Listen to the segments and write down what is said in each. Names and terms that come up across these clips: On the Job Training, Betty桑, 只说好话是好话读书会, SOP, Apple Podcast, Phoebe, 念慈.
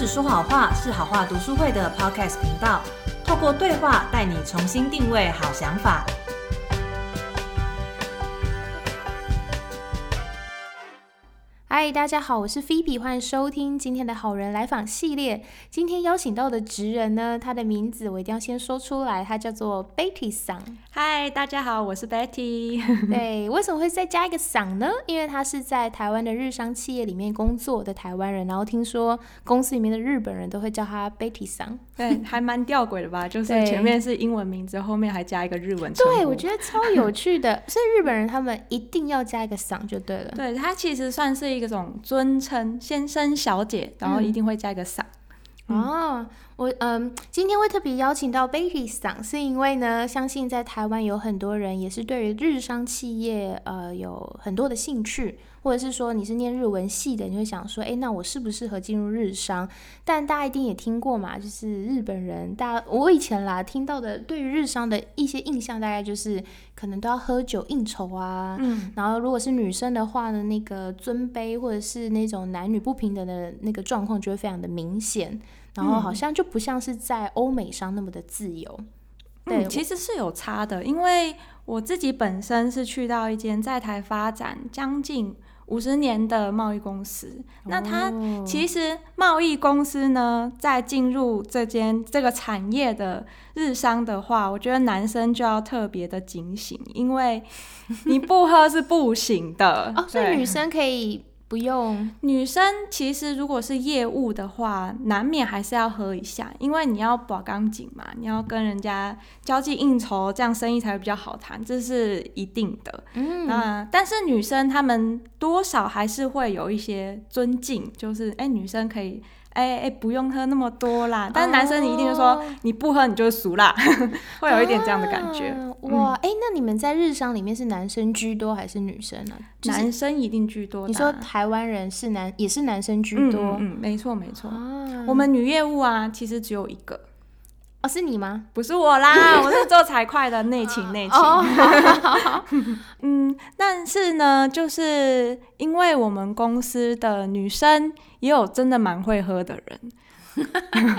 只说好话是好话读书会的 Podcast 频道，透过对话带你重新定位好想法。嗨，大家好，我是 Phoebe， 欢迎收听今天的好人来访系列。今天邀请到的职人呢，他的名字我一定要先说出来，他叫做 Betty桑。嗨，大家好，我是 Betty。对，为什么会再加一个桑呢？因为他是在台湾的日商企业里面工作的台湾人，然后听说公司里面的日本人都会叫他 Betty桑。对，还蛮吊诡的吧？就是前面是英文名字，后面还加一个日文称呼。对，我觉得超有趣的。所以日本人他们一定要加一个桑就对了。对，他其实算是一个尊称，先生小姐，然后一定会加一个桑。哦，我今天会特别邀请到 Betty 桑，是因为呢，相信在台湾有很多人也是对于日商企业有很多的兴趣，或者是说你是念日文系的，你会想说，哎，那我适不适合进入日商？但大家一定也听过嘛，就是日本人，我以前啦听到的对于日商的一些印象，大概就是可能都要喝酒应酬啊，然后如果是女生的话呢，那个尊卑或者是那种男女不平等的那个状况就会非常的明显。然后好像就不像是在欧美商那么的自由，对，其实是有差的。因为我自己本身是去到一间在台发展将近50年的贸易公司，那它其实贸易公司呢，在进入这个产业的日商的话，我觉得男生就要特别的警醒，因为你不喝是不行的。哦，所以女生可以。不用，女生其实如果是业务的话，难免还是要喝一下，因为你要保钢筋嘛，你要跟人家交际应酬，这样生意才会比较好谈，这是一定的。但是女生她们多少还是会有一些尊敬，就是女生可以不用喝那么多啦，但是男生你一定就说你不喝你就是俗啦，会有一点这样的感觉。哇，那你们在日商里面是男生居多还是女生呢？男生一定居多。你说台湾人是也是男生居多？没错没错。我们女业务啊，其实只有一个。哦，是你吗？不是我啦，我是做财会的内勤内勤。但是呢，就是因为我们公司的女生也有真的蛮会喝的人，但是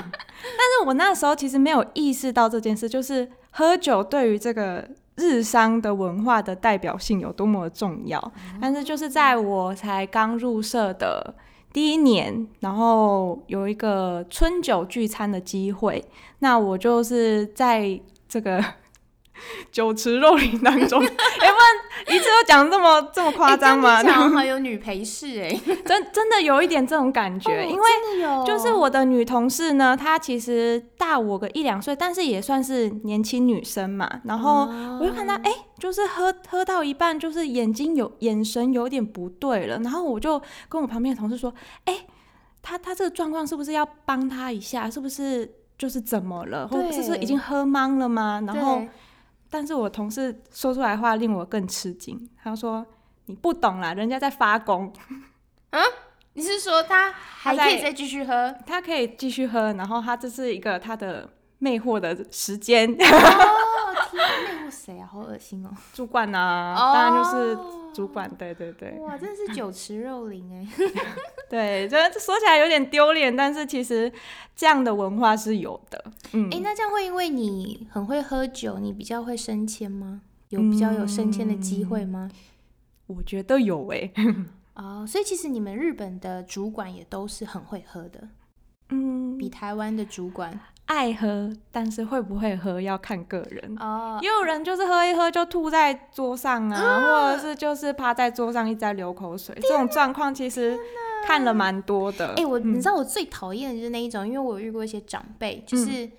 我那时候其实没有意识到这件事，就是喝酒对于这个日商的文化的代表性有多么的重要。但是就是在我才刚入社的第一年，然后有一个春酒聚餐的机会，那我就是在这个酒池肉林当中，不然一次都讲这么夸张吗？这样好有女陪侍真的有一点这种感觉，因为就是我的女同事呢，她其实大我个1-2岁，但是也算是年轻女生嘛。然后我就看她，就是喝到一半，就是眼神有点不对了，然后我就跟我旁边的同事说，她这个状况是不是要帮她一下？是不是就是怎么了？或者是已经喝茫了吗？然后。但是我同事说出来的话令我更吃惊，他说你不懂啦，人家在发功。你是说他还可以再继续喝？他可以继续喝，然后他这是一个他的魅惑的时间。魅惑谁啊？好恶心哦！主管啊，当然就是主管，对对对。哇，真的是酒池肉林对，这说起来有点丢脸，但是其实这样的文化是有的。那这样会因为你很会喝酒，你比较会升迁吗？比较有升迁的机会吗？我觉得有所以其实你们日本的主管也都是很会喝的。比台湾的主管爱喝，但是会不会喝要看个人。也有人就是喝一喝就吐在桌上或者是就是趴在桌上一直在流口水，这种状况其实看了蛮多的。你知道我最讨厌的就是那一种，因为我遇过一些长辈，就是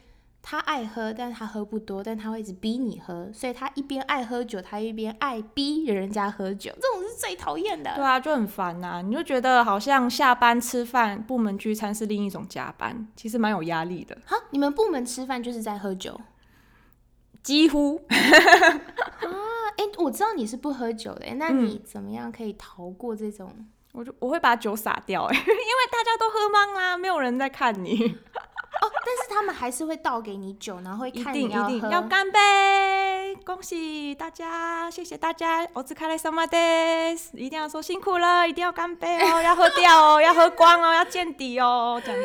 他爱喝，但他喝不多，但他会一直逼你喝，所以他一边爱喝酒，他一边爱逼人家喝酒，这种是最讨厌的。对啊，就很烦啊，你就觉得好像下班吃饭，部门聚餐是另一种加班，其实蛮有压力的。哈，你们部门吃饭就是在喝酒？几乎。我知道你是不喝酒的，那你怎么样可以逃过这种？我会把酒洒掉，因为大家都喝茫啦，没有人在看你。但是他们还是会倒给你酒，然后会看你要喝。一定要干杯！恭喜大家，谢谢大家，お疲れ様です。一定要说辛苦了，一定要干杯哦，要喝掉哦，要喝光哦，要见底哦，这样子。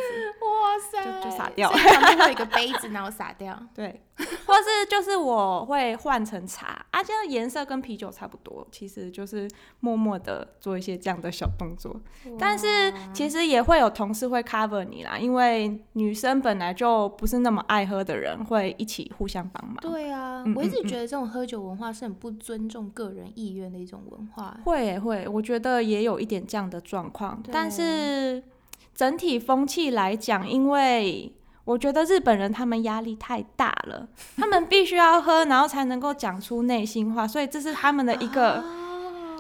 哇塞，就洒掉了，所以旁边会有一个杯子，然后洒掉。对，或是就是我会换成茶啊，这样颜色跟啤酒差不多，其实就是默默的做一些这样的小动作。但是其实也会有同事会 cover 你啦，因为女生本来就不是那么爱喝的人，会一起互相帮忙。对啊，我一直觉得这种喝酒文化是很不尊重个人意愿的一种文化。会，我觉得也有一点这样的状况，但是整体风气来讲，因为我觉得日本人他们压力太大了，他们必须要喝，然后才能够讲出内心话，所以这是他们的一个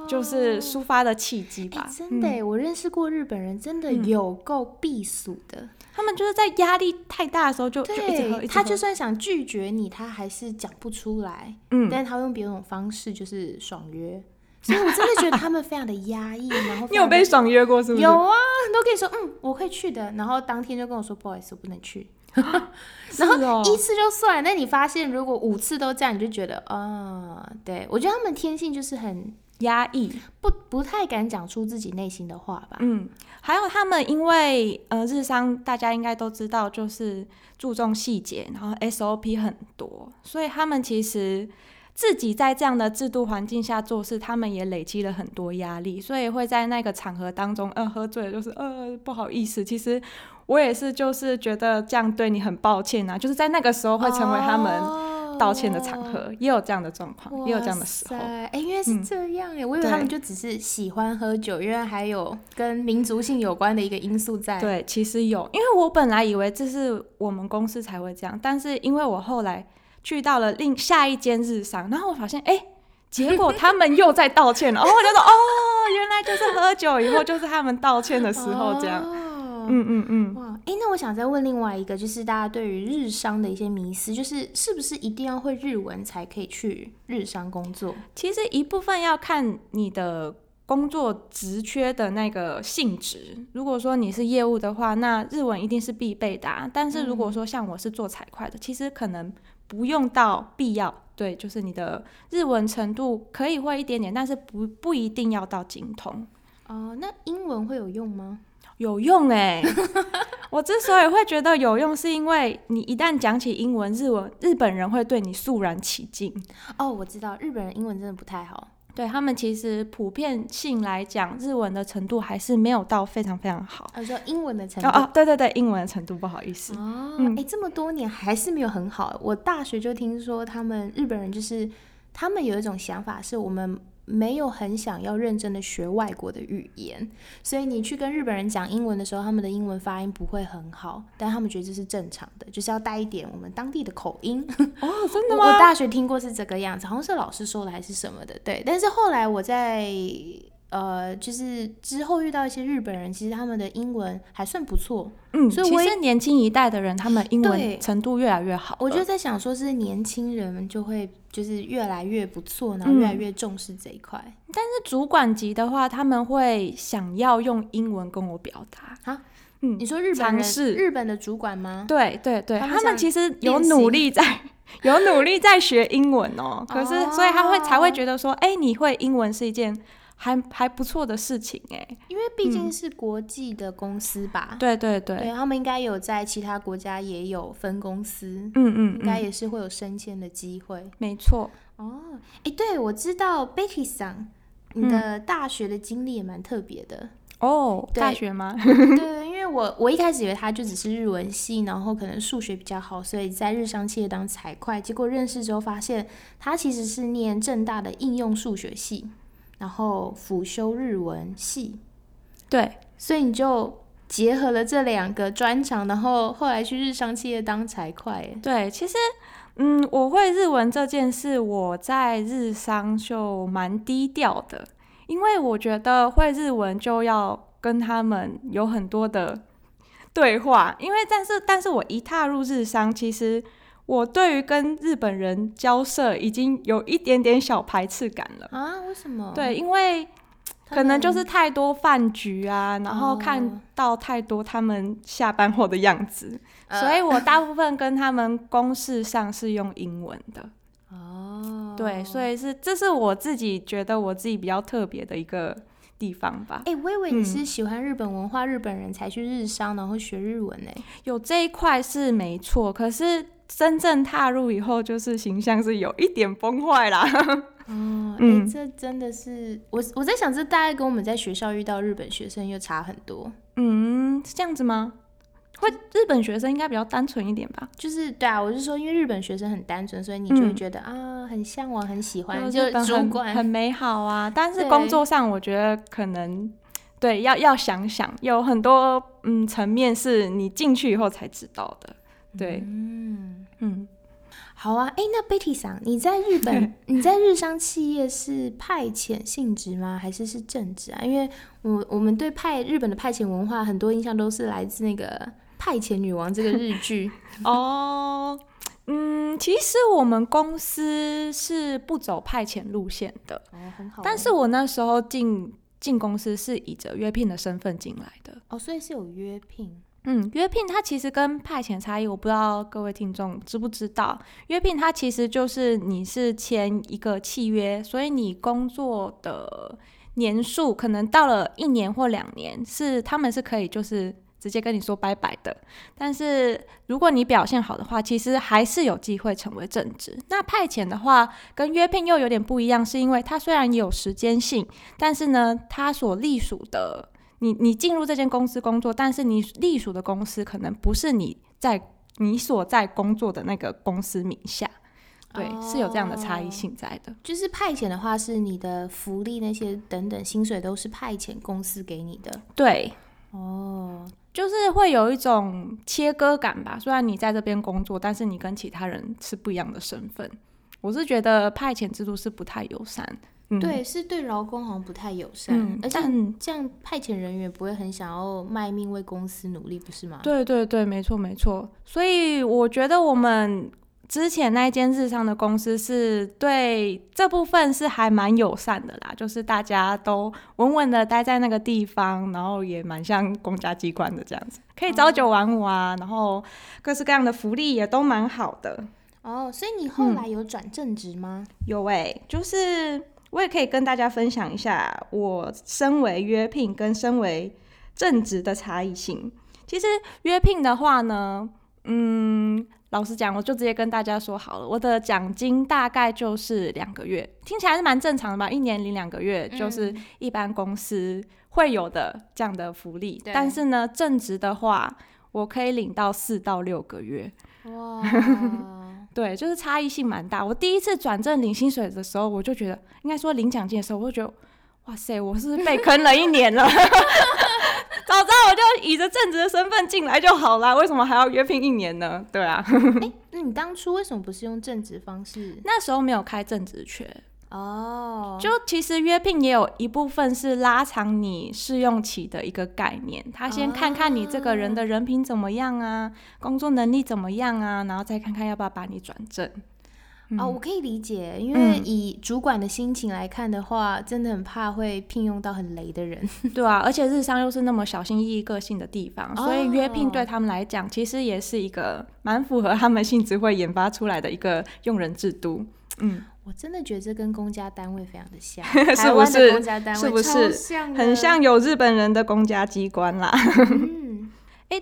就是抒发的契机吧。真的耶，我认识过日本人，真的有够避暑的。他们就是在压力太大的时候就一直喝，他就算想拒绝你，他还是讲不出来。但是他用别种方式就是爽约。所以我真的觉得他们非常的压抑，然后你有被爽约过是不是？有啊，都可以说我会去的，然后当天就跟我说不好意思我不能去然后一次就算了，那你发现如果5次都这样，你就觉得对，我觉得他们天性就是很压抑，不太敢讲出自己内心的话吧。还有他们因为日商大家应该都知道，就是注重细节，然后 SOP 很多，所以他们其实自己在这样的制度环境下做事，他们也累积了很多压力，所以会在那个场合当中喝醉了就是不好意思，其实我也是就是觉得这样对你很抱歉啊，就是在那个时候会成为他们道歉的场合。也有这样的状况，也有这样的时候。因为是这样耶，我以为他们就只是喜欢喝酒，因为还有跟民族性有关的一个因素在。对，其实有，因为我本来以为这是我们公司才会这样，但是因为我后来去到了下一间日商，然后我发现结果他们又在道歉了，然后我就说原来就是喝酒以后就是他们道歉的时候这样。哇，那我想再问另外一个，就是大家对于日商的一些迷思，就是是不是一定要会日文才可以去日商工作？其实一部分要看你的工作职缺的那个性质，如果说你是业务的话，那日文一定是必备的但是如果说像我是做财会的，其实可能不用到必要。对，就是你的日文程度可以会一点点，但是不一定要到精通。那英文会有用吗？有用我之所以会觉得有用，是因为你一旦讲起英文，日本人会对你肃然起敬。我知道日本人英文真的不太好。对，他们其实普遍性来讲，日文的程度还是没有到非常非常好。说英文的程度对，英文的程度，不好意思。这么多年还是没有很好。我大学就听说他们日本人就是他们有一种想法，是我们没有很想要认真的学外国的语言，所以你去跟日本人讲英文的时候，他们的英文发音不会很好，但他们觉得这是正常的，就是要带一点我们当地的口音。真的吗？我大学听过是这个样子，好像是老师说的还是什么的。对，但是后来我在就是之后遇到一些日本人，其实他们的英文还算不错。所以其实年轻一代的人，他们英文程度越来越好。我就在想说是年轻人就会就是越来越不错，然后越来越重视这一块。但是主管级的话，他们会想要用英文跟我表达。你说日本的主管吗？对，他们其实有努力在学英文可是所以他才会觉得说你会英文是一件还不错的事情因为毕竟是国际的公司吧。对，他们应该有在其他国家也有分公司，应该也是会有升迁的机会。没错。对，我知道 Betty桑，你的大学的经历也蛮特别的。大学吗？对，因为我一开始以为他就只是日文系，然后可能数学比较好，所以在日商企业当财会，结果认识之后发现他其实是念政大的应用数学系，然后辅修日文系。对，所以你就结合了这2个专长，然后后来去日商企业当财会。对，其实我会日文这件事，我在日商就蛮低调的，因为我觉得会日文就要跟他们有很多的对话。因为但是我一踏入日商，其实我对于跟日本人交涉已经有一点点小排斥感了。为什么？对，因为可能就是太多饭局啊，然后看到太多他们下班后的样子，所以我大部分跟他们公事上是用英文的。对，所以这是我自己觉得我自己比较特别的一个地方吧。欸，我以为你是喜欢日本文化，日本人才去日商然后学日文。有这一块是没错，可是真正踏入以后就是形象是有一点崩坏啦。哦，欸，这真的是 我在想这大概跟我们在学校遇到日本学生又差很多。嗯，是这样子吗？会日本学生应该比较单纯一点吧，就是对啊，我是说因为日本学生很单纯，所以你就会觉得，啊，很向往很喜欢，就主管 很美好啊。但是工作上我觉得可能对 要想想，有很多层面是你进去以后才知道的。对，好啊。那 Betty 桑，你在日本你在日商企业是派遣性质吗，还是是正职啊？因为我们对日本的派遣文化很多印象都是来自那个派遣女王这个日剧。哦，其实我们公司是不走派遣路线的。哦，很好。但是我那时候进公司是以着约聘的身份进来的。哦，所以是有约聘。约聘它其实跟派遣差异，我不知道各位听众知不知道。约聘它其实就是你是签一个契约，所以你工作的年数可能到了1年或2年，是他们是可以就是直接跟你说拜拜的。但是如果你表现好的话，其实还是有机会成为正职。那派遣的话跟约聘又有点不一样，是因为它虽然有时间性，但是呢它所隶属的你进入这间公司工作，但是你隶属的公司可能不是你所在工作的那个公司名下。对，是有这样的差异性在的。就是派遣的话是你的福利那些等等薪水都是派遣公司给你的。对，就是会有一种切割感吧，虽然你在这边工作，但是你跟其他人是不一样的身份。我是觉得派遣制度是不太友善。对，是对劳工好像不太友善，而且这样派遣人员不会很想要卖命为公司努力，不是吗？对对对，没错没错。所以我觉得我们之前那一间日商的公司是对这部分是还蛮友善的啦，就是大家都稳稳的待在那个地方，然后也蛮像公家机关的这样子，可以朝九晚五啊，然后各式各样的福利也都蛮好的。所以你后来有转正职吗？有欸，就是我也可以跟大家分享一下我身为约聘跟身为正职的差异性。其实约聘的话呢，老实讲，我就直接跟大家说好了，我的奖金大概就是2个月，听起来是蛮正常的吧，1年0 2个月，就是一般公司会有的这样的福利。但是呢，正职的话，我可以领到4到6个月。哇！对，就是差异性蛮大。我第一次转正领薪水的时候，我就觉得，应该说领奖金的时候，我就觉得，哇塞，我是被坑了1年了。早知道我就以着正职的身份进来就好啦，为什么还要约聘1年呢？对啊。那你当初为什么不是用正职方式？那时候没有开正职缺。就其实约聘也有一部分是拉长你试用期的一个概念，他先看看你这个人的人品怎么样啊，工作能力怎么样啊，然后再看看要不要把你转正。我可以理解，因为以主管的心情来看的话，真的很怕会聘用到很雷的人。对啊，而且日商又是那么小心翼翼个性的地方，所以约聘对他们来讲其实也是一个蛮符合他们性质会研发出来的一个用人制度。我真的觉得这跟公家单位非常的像。台湾的公家单位是不是超像的，很像有日本人的公家机关啦。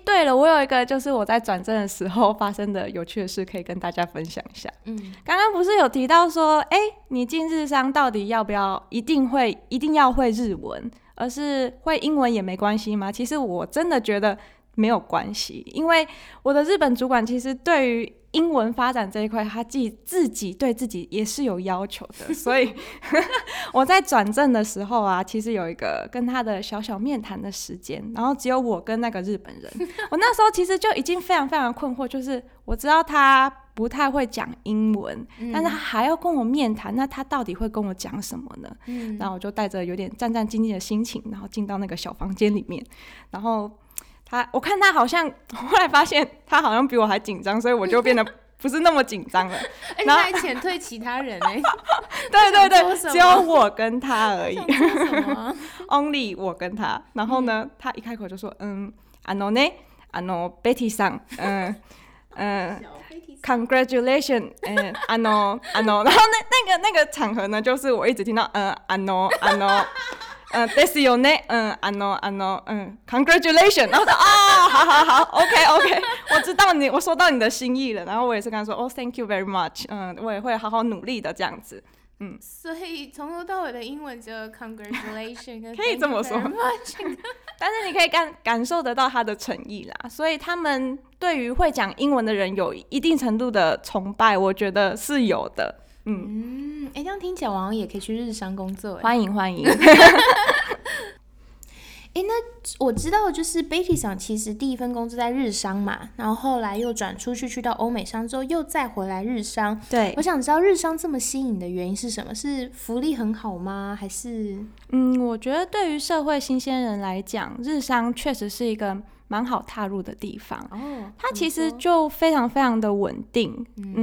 对了，我有一个就是我在转正的时候发生的有趣的事可以跟大家分享一下。刚刚不是有提到说，你进日商到底要不要一定要会日文，而是会英文也没关系吗？其实我真的觉得没有关系，因为我的日本主管其实对于英文发展这一块，他自己对自己也是有要求的。所以我在转正的时候啊，其实有一个跟他的小小面谈的时间，然后只有我跟那个日本人。我那时候其实就已经非常非常困惑，就是我知道他不太会讲英文，但是他还要跟我面谈，那他到底会跟我讲什么呢？然后我就带着有点战战兢兢的心情，然后进到那个小房间里面，然后我看他好像，后来发现他好像比我还紧张，所以我就变得不是那么紧张了。然后还遣退其他人。对对对，只有我跟他而已。Only 我跟他。然后呢，他一开口就说，Betty 桑，Congratulations， 然后那个场合呢，就是我一直听到ですよね、嗯，嗯 ，congratulation， 然后说啊、哦，好好好 ，OK， 我知道你，我说到你的心意了，然后我也是跟他说，哦 ，thank you very much， 嗯，我也会好好努力的这样子，嗯，所以从头到尾的英文只有 congratulation 跟 thank you very much 可以这么说，但是你可以感受得到他的诚意啦，所以他们对于会讲英文的人有一定程度的崇拜，我觉得是有的。嗯，哎，这样听起来好像也可以去日商工作，欢迎欢迎。哎，那我知道就是 Betty 桑其实第一份工作在日商嘛，然后后来又转出去到欧美商之后又再回来日商。对，我想知道日商这么吸引的原因是什么？是福利很好吗？还是？嗯，我觉得对于社会新鲜人来讲，日商确实是一个蛮好踏入的地方。哦，它其实就非常非常的稳定。嗯。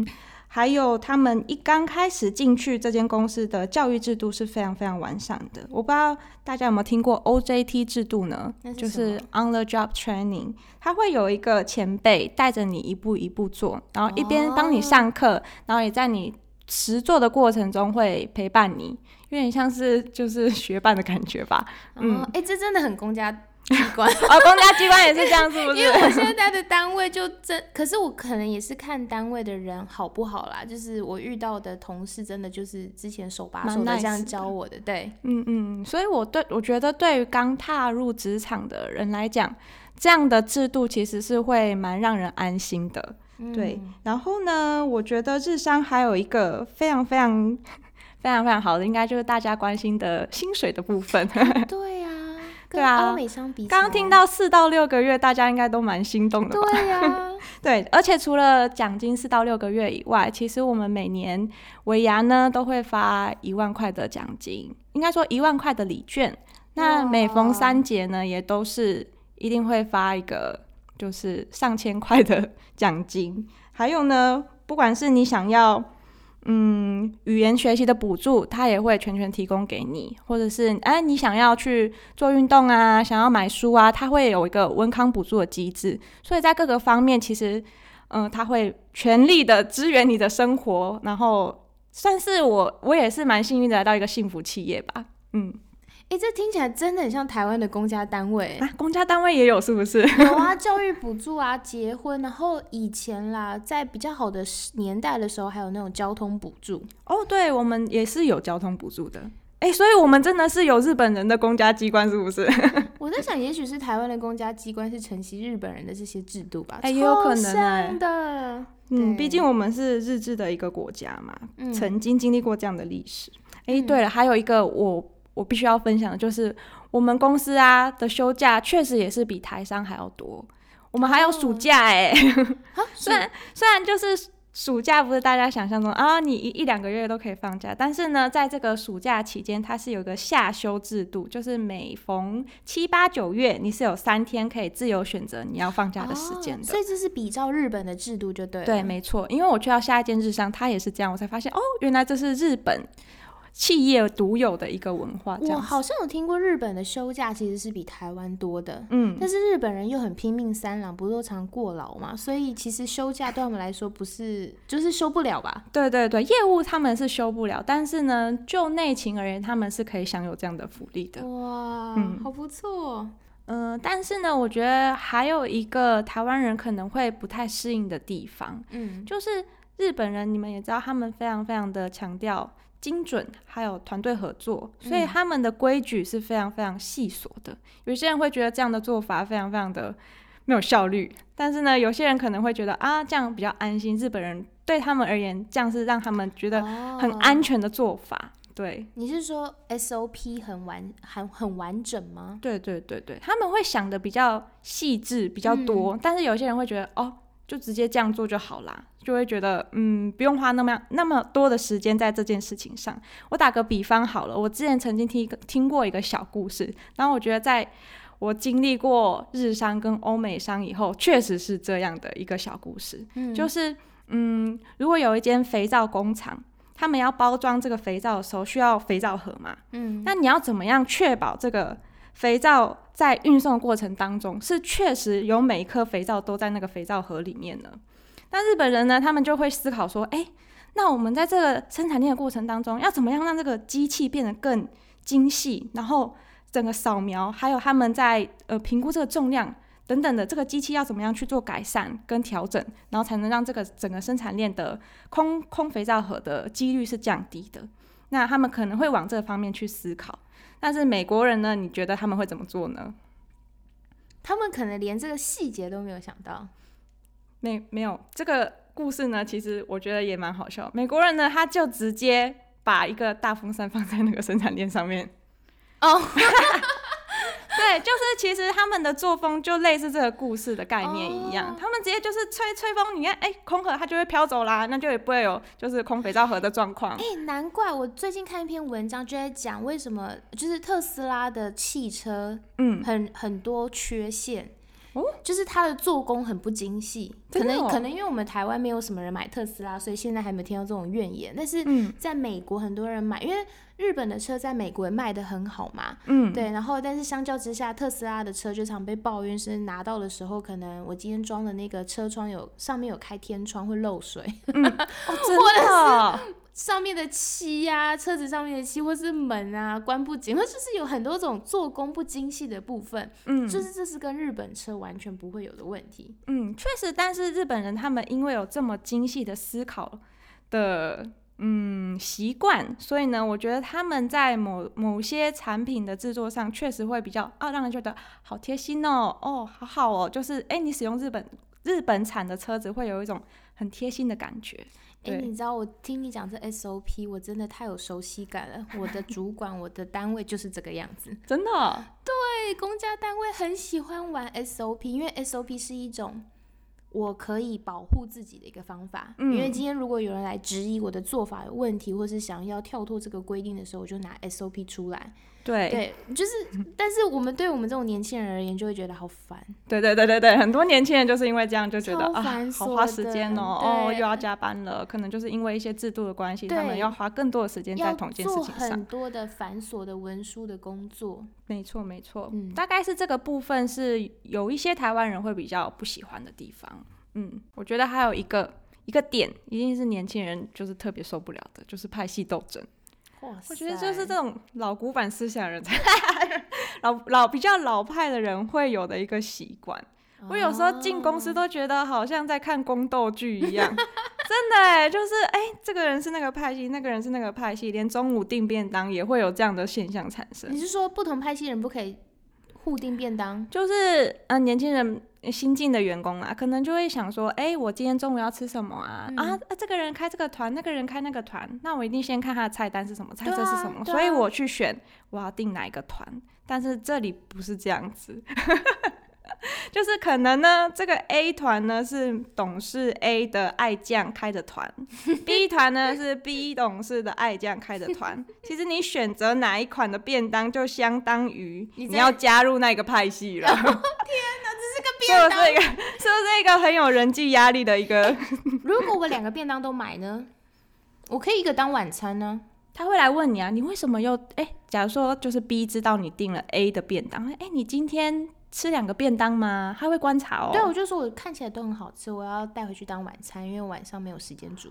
嗯，还有他们一刚开始进去这间公司的教育制度是非常非常完善的，我不知道大家有没有听过 OJT 制度呢，就是 On the Job Training， 他会有一个前辈带着你一步一步做，然后一边帮你上课、oh. 然后也在你实作的过程中会陪伴你，有点像是就是学伴的感觉吧。嗯，哎、欸，这真的很公家机关哦，公家机关也是这样，是不是？因为我现在的单位就真，可是我可能也是看单位的人好不好啦。就是我遇到的同事，真的就是之前手把手的这样教我的，对，嗯嗯。所以我觉得对于刚踏入职场的人来讲，这样的制度其实是会蛮让人安心的，嗯、对。然后呢，我觉得日商还有一个非常好的，应该就是大家关心的薪水的部分。对呀、啊。对啊，刚刚听到4到6个月，大家应该都蛮心动的吧？对啊，对，而且除了奖金4到6个月以外，其实我们每年尾牙呢都会发1万块的奖金，应该说1万块的礼券。那每逢3节呢，也都是一定会发一个就是上千块的奖金。还有呢，不管是你想要。嗯，语言学习的补助他也会全提供给你，或者是哎，你想要去做运动啊，想要买书啊，他会有一个文康补助的机制，所以在各个方面其实他会全力的支援你的生活，然后算是我也是蛮幸运的来到一个幸福企业吧。嗯，哎，这听起来真的很像台湾的公家单位啊！公家单位也有是不是？有啊，教育补助啊，结婚，然后以前啦，在比较好的年代的时候，还有那种交通补助。哦，对，我们也是有交通补助的。哎，所以我们真的是有日本人的公家机关，是不是？我在想，也许是台湾的公家机关是承袭日本人的这些制度吧，哎，也有可能的。嗯，毕竟我们是日治的一个国家嘛，曾经经历过这样的历史。哎，对了，还有一个我必须要分享的就是我们公司啊的休假确实也是比台商还要多，我们还有暑假哎、欸哦虽然就是暑假不是大家想象中啊你1-2个月都可以放假，但是呢在这个暑假期间它是有个下休制度，就是每逢7、8、9月你是有3天可以自由选择你要放假的时间的、哦、所以这是比照日本的制度就对了。对，没错，因为我去到下一间日商它也是这样，我才发现哦原来这是日本企业独有的一个文化。我好像有听过日本的休假其实是比台湾多的，嗯，但是日本人又很拼命三郎，不是都常过劳嘛，所以其实休假对他们来说不是就是休不了吧。对对对，业务他们是休不了，但是呢就内勤而言他们是可以享有这样的福利的。哇、嗯、好不错。但是呢我觉得还有一个台湾人可能会不太适应的地方，嗯，就是日本人你们也知道他们非常非常的强调精准还有团队合作，所以他们的规矩是非常非常细琐的、嗯、有些人会觉得这样的做法非常非常的没有效率，但是呢有些人可能会觉得啊这样比较安心，日本人对他们而言这样是让他们觉得很安全的做法、哦、对。你是说 SOP 很完整吗？对对对对，他们会想的比较细致比较多、嗯、但是有些人会觉得哦就直接这样做就好啦，就会觉得嗯不用花那么多的时间在这件事情上。我打个比方好了，我之前曾经听过一个小故事，然后我觉得在我经历过日商跟欧美商以后确实是这样的一个小故事、嗯、就是如果有一间肥皂工厂他们要包装这个肥皂的时候需要肥皂盒嘛，嗯，那你要怎么样确保这个肥皂在运送的过程当中是确实有每一颗肥皂都在那个肥皂盒里面呢？那日本人呢他们就会思考说，哎，那我们在这个生产链的过程当中要怎么样让这个机器变得更精细，然后整个扫描还有他们在评估这个重量等等的，这个机器要怎么样去做改善跟调整，然后才能让这个整个生产链的空肥皂盒的几率是降低的。那他们可能会往这方面去思考，但是美国人呢，你觉得他们会怎么做呢？他们可能连这个细节都没有想到。没有，这个故事呢其实我觉得也蛮好笑。美国人呢他就直接把一个大风扇放在那个生产链上面哦对，就是其实他们的作风就类似这个故事的概念一样，他们直接就是吹风，你看空盒它就会飘走啦，那就也不会有就是空肥皂盒的状况。难怪我最近看一篇文章就在讲为什么就是特斯拉的汽车很多缺陷，就是它的做工很不精细，可能因为我们台湾没有什么人买特斯拉，所以现在还没听到这种怨言。但是在美国很多人买，因为日本的车在美国也卖得很好嘛，对。然后但是相较之下，特斯拉的车就常被抱怨是拿到的时候，可能我今天装的那个车窗上面有开天窗会漏水，真的，或者是上面的漆啊，车子上面的漆，或是门啊关不紧，或就是有很多种做工不精细的部分，就是这是跟日本车完全不会有的问题。确实，但是日本人他们因为有这么精细的思考的习惯，所以呢我觉得他们在某些产品的制作上确实会比较让人觉得好贴心哦好好哦，就是你使用日本产的车子会有一种很贴心的感觉。你知道我听你讲这 SOP 我真的太有熟悉感了，我的主管我的单位就是这个样子真的对，公家单位很喜欢玩 SOP， 因为 SOP 是一种我可以保护自己的一个方法，因为今天如果有人来质疑我的做法有问题，或是想要跳脱这个规定的时候，我就拿 SOP 出来。对，就是但是我们对我们这种年轻人而言就会觉得好烦。对，很多年轻人就是因为这样就觉得好花时间哦，又要加班了，可能就是因为一些制度的关系，他们要花更多的时间在同一件事情上，要做很多的繁琐的文书的工作。没错，大概是这个部分是有一些台湾人会比较不喜欢的地方。我觉得还有一个点一定是年轻人就是特别受不了的，就是派系斗争。我觉得就是这种老古板思想的人比较老派的人会有的一个习惯。我有时候进公司都觉得好像在看宫斗剧一样真的就是这个人是那个派系，那个人是那个派系，连中午订便当也会有这样的现象产生。你是说不同派系人不可以互订便当？就是年轻人新进的员工可能就会想说我今天中午要吃什么这个人开这个团，那个人开那个团，那我一定先看他的菜单是什么，菜色是什么，所以我去选我要订哪一个团。但是这里不是这样子就是可能呢这个 A 团呢是董事 A 的爱将开的团B 团呢是 B 董事的爱将开的团其实你选择哪一款的便当就相当于你要加入那个派系了天哪，这是个便当，是不是一个很有人际压力的一个如果我两个便当都买呢，我可以一个当晚餐呢，他会来问你你为什么又假如说就是 B 知道你订了 A 的便当，你今天吃两个便当吗？他会观察对，我就说我看起来都很好吃，我要带回去当晚餐，因为晚上没有时间煮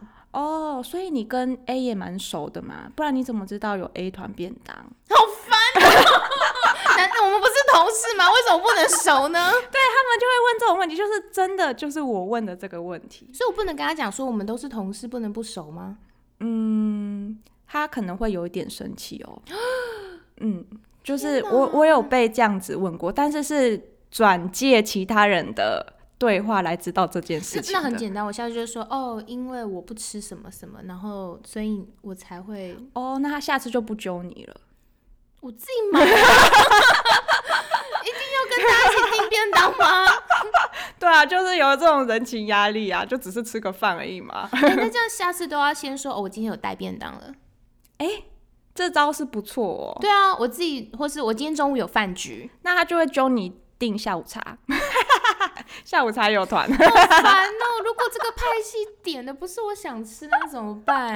所以你跟 A 也蛮熟的嘛，不然你怎么知道有 A 团便当？好烦难道我们不是同事吗？为什么不能熟呢？对，他们就会问这种问题，就是真的就是我问的这个问题。所以我不能跟他讲说我们都是同事不能不熟吗？他可能会有一点生气就是我有被这样子问过，但是是转介其他人的对话来知道这件事情的。那很简单，我下次就说因为我不吃什么什么，然后所以我才会那他下次就不揪你了。我自己买了一定要跟大家一起订便当吗对啊，就是有这种人情压力啊，就只是吃个饭而已嘛那这样下次都要先说我今天有带便当了这招是不错对啊，我自己或是我今天中午有饭局，那他就会揪你订下午茶下午茶有团好烦如果这个派系点的不是我想吃那怎么办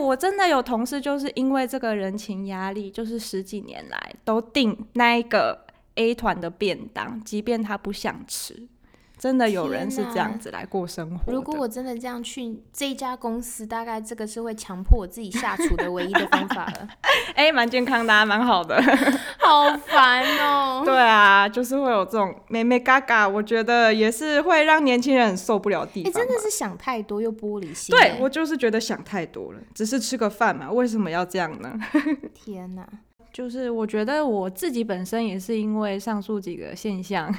我真的有同事就是因为这个人情压力，就是十几年来都订那一个 A 团的便当，即便他不想吃。真的有人是这样子来过生活的。如果我真的这样去这家公司，大概这个是会强迫我自己下厨的唯一的方法了。哎，蛮健康的啊，蛮好的。好烦哦。对啊，就是会有这种妹妹嘎嘎，我觉得也是会让年轻人很受不了的地方。真的是想太多又玻璃心。对，我就是觉得想太多了，只是吃个饭嘛，为什么要这样呢？天哪。就是我觉得我自己本身也是因为上述几个现象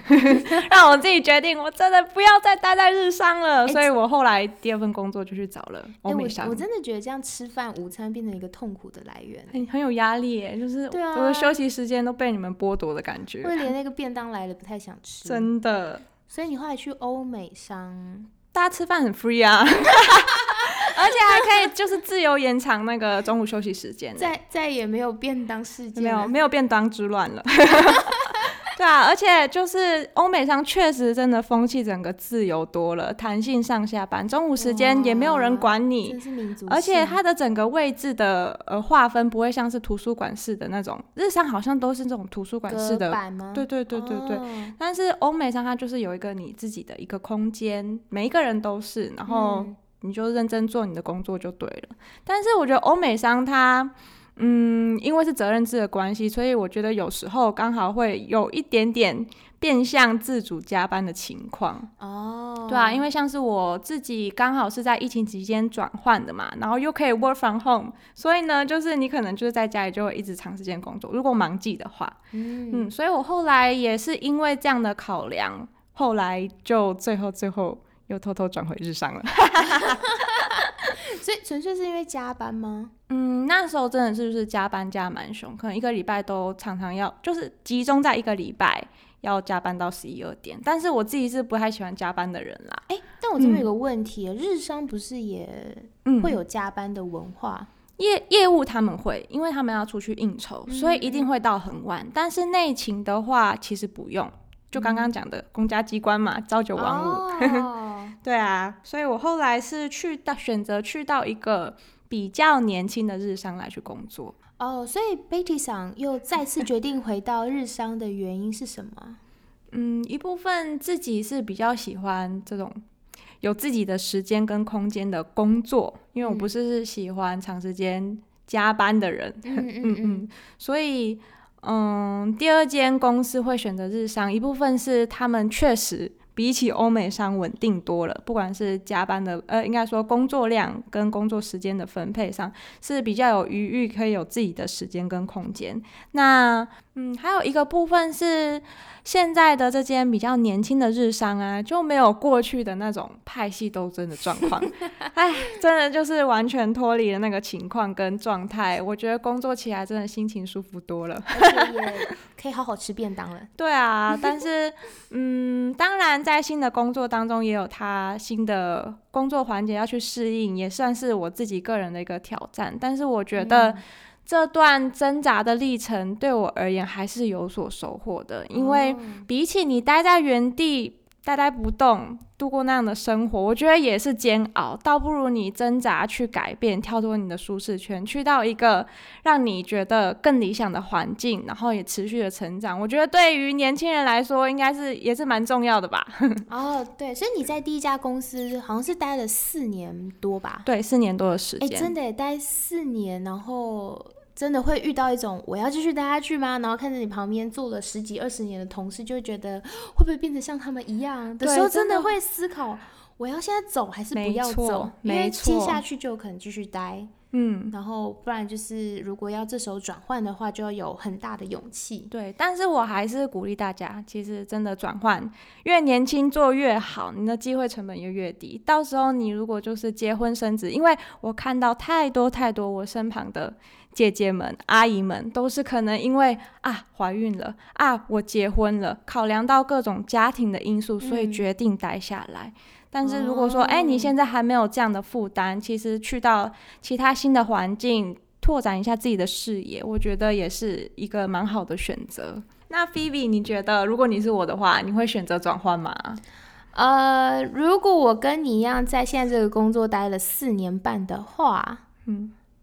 让我自己决定我真的不要再待在日商了、所以我后来第二份工作就去找了欧美商。我真的觉得这样吃饭午餐变成一个痛苦的来源、很有压力耶，就是我的休息时间都被你们剥夺的感觉，我连那个便当来了不太想吃，真的。所以你后来去欧美商，大家吃饭很 free 啊而且还可以就是自由延长那个中午休息时间，再也没有便当事件，没有便当之乱了对啊，而且就是欧美商确实真的风气整个自由多了，弹性上下班，中午时间也没有人管你，真是民族性。而且它的整个位置的划分不会像是图书馆式的那种，日商好像都是这种图书馆式的隔板吗？对对对对对、但是欧美商它就是有一个你自己的一个空间，每一个人都是，然后、你就认真做你的工作就对了。但是我觉得欧美商它因为是责任制的关系，所以我觉得有时候刚好会有一点点变相自主加班的情况。对啊，因为像是我自己刚好是在疫情期间转换的嘛，然后又可以 work from home， 所以呢就是你可能就是在家里就会一直长时间工作，如果忙季的话。所以我后来也是因为这样的考量，后来就最后又偷偷转回日商了所以纯粹是因为加班吗？那时候真的是就是加班加蛮凶，可能一个礼拜都常常要就是集中在一个礼拜要加班到11-2点，但是我自己是不太喜欢加班的人啦。但我这边有个问题、日商不是也会有加班的文化？业务他们会，因为他们要出去应酬，所以一定会到很晚，但是内勤的话其实不用，就刚刚讲的公家机关嘛，朝九晚五、对啊，所以我后来是选择去到一个比较年轻的日商来去工作。所以 Betty 桑又再次决定回到日商的原因是什么？一部分自己是比较喜欢这种有自己的时间跟空间的工作，因为我不是喜欢长时间加班的人所以第二间公司会选择日商，一部分是他们确实比起欧美商稳定多了，不管是加班的应该说工作量跟工作时间的分配上是比较有余裕，可以有自己的时间跟空间。那还有一个部分是现在的这间比较年轻的日商啊，就没有过去的那种派系斗争的状况真的就是完全脱离了那个情况跟状态，我觉得工作起来真的心情舒服多了，而且也可以好好吃便当了对啊，但是当然在新的工作当中也有他新的工作环节要去适应，也算是我自己个人的一个挑战，但是我觉得这段挣扎的历程对我而言还是有所收获的，因为比起你待在原地呆不动度过那样的生活，我觉得也是煎熬，倒不如你挣扎去改变，跳脱你的舒适圈，去到一个让你觉得更理想的环境，然后也持续的成长，我觉得对于年轻人来说应该是也是蛮重要的吧对，所以你在第一家公司好像是待了4年多吧？对，4年多的时间。真的待4年，然后真的会遇到一种我要继续待下去吗？然后看着你旁边做了10几20年的同事，就会觉得会不会变得像他们一样的时候，真的会思考我要现在走还是不要走，因为接下去就有可能继续待然后不然就是如果要这时候转换的话就要有很大的勇气。对，但是我还是鼓励大家，其实真的转换越年轻做越好，你的机会成本也越低，到时候你如果就是结婚生子，因为我看到太多我身旁的姐姐们阿姨们都是可能因为怀孕了我结婚了，考量到各种家庭的因素，所以决定待下来。但是如果说你现在还没有这样的负担，其实去到其他新的环境拓展一下自己的视野，我觉得也是一个蛮好的选择。那 Phoebe 你觉得如果你是我的话，你会选择转换吗？如果我跟你一样在现在这个工作待了4年半的话，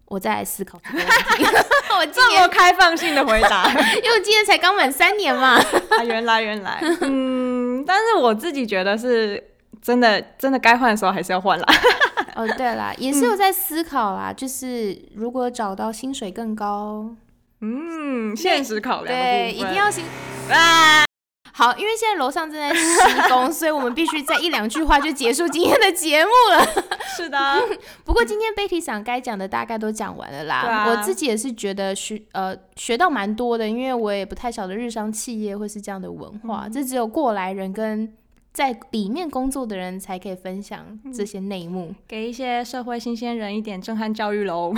我再来思考这个问题我今年这么开放性的回答因为我今年才刚满3年嘛原来但是我自己觉得是真的该换的时候还是要换啦。哦，对啦，也是有在思考啦，就是如果找到薪水更高，现实考量的部分，对，一定要好，因为现在楼上正在施工，所以我们必须在一两句话就结束今天的节目了。是的，不过今天 Betty 桑该讲的大概都讲完了啦。啊，我自己也是觉得学到蛮多的，因为我也不太晓得日商企业会是这样的文化，这只有过来人跟在里面工作的人才可以分享这些内幕，给一些社会新鲜人一点震撼教育咯。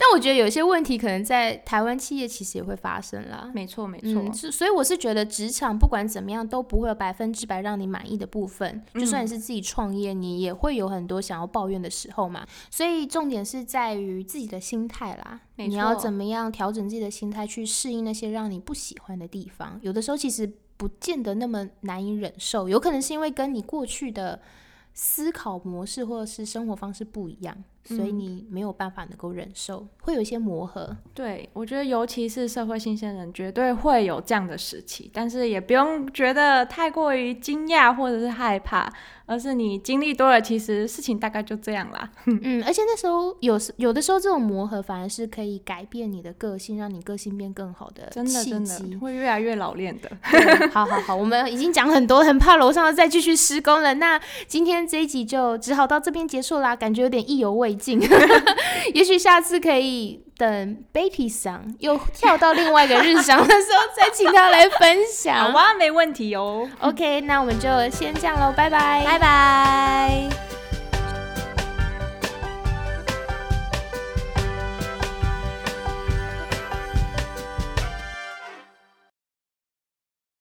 但我觉得有些问题可能在台湾企业其实也会发生啦。没错、所以我是觉得职场不管怎么样都不会有100%让你满意的部分，就算你是自己创业，你也会有很多想要抱怨的时候嘛，所以重点是在于自己的心态啦，你要怎么样调整自己的心态去适应那些让你不喜欢的地方，有的时候其实不见得那么难以忍受，有可能是因为跟你过去的思考模式或者是生活方式不一样，所以你没有办法能够忍受，会有一些磨合。对，我觉得尤其是社会新鲜人绝对会有这样的时期，但是也不用觉得太过于惊讶或者是害怕，而是你经历多了，其实事情大概就这样啦。而且那时候有的时候这种磨合反而是可以改变你的个性，让你个性变更好的契机，真的会越来越老练的。好，我们已经讲很多，很怕楼上再继续施工了，那今天这一集就只好到这边结束啦，感觉有点意犹未尽。也许下次可以等 Betty 桑又跳到另外一个日商的时候再请他来分享。好啊，没问题哦。OK， 那我们就先这样咯，拜拜。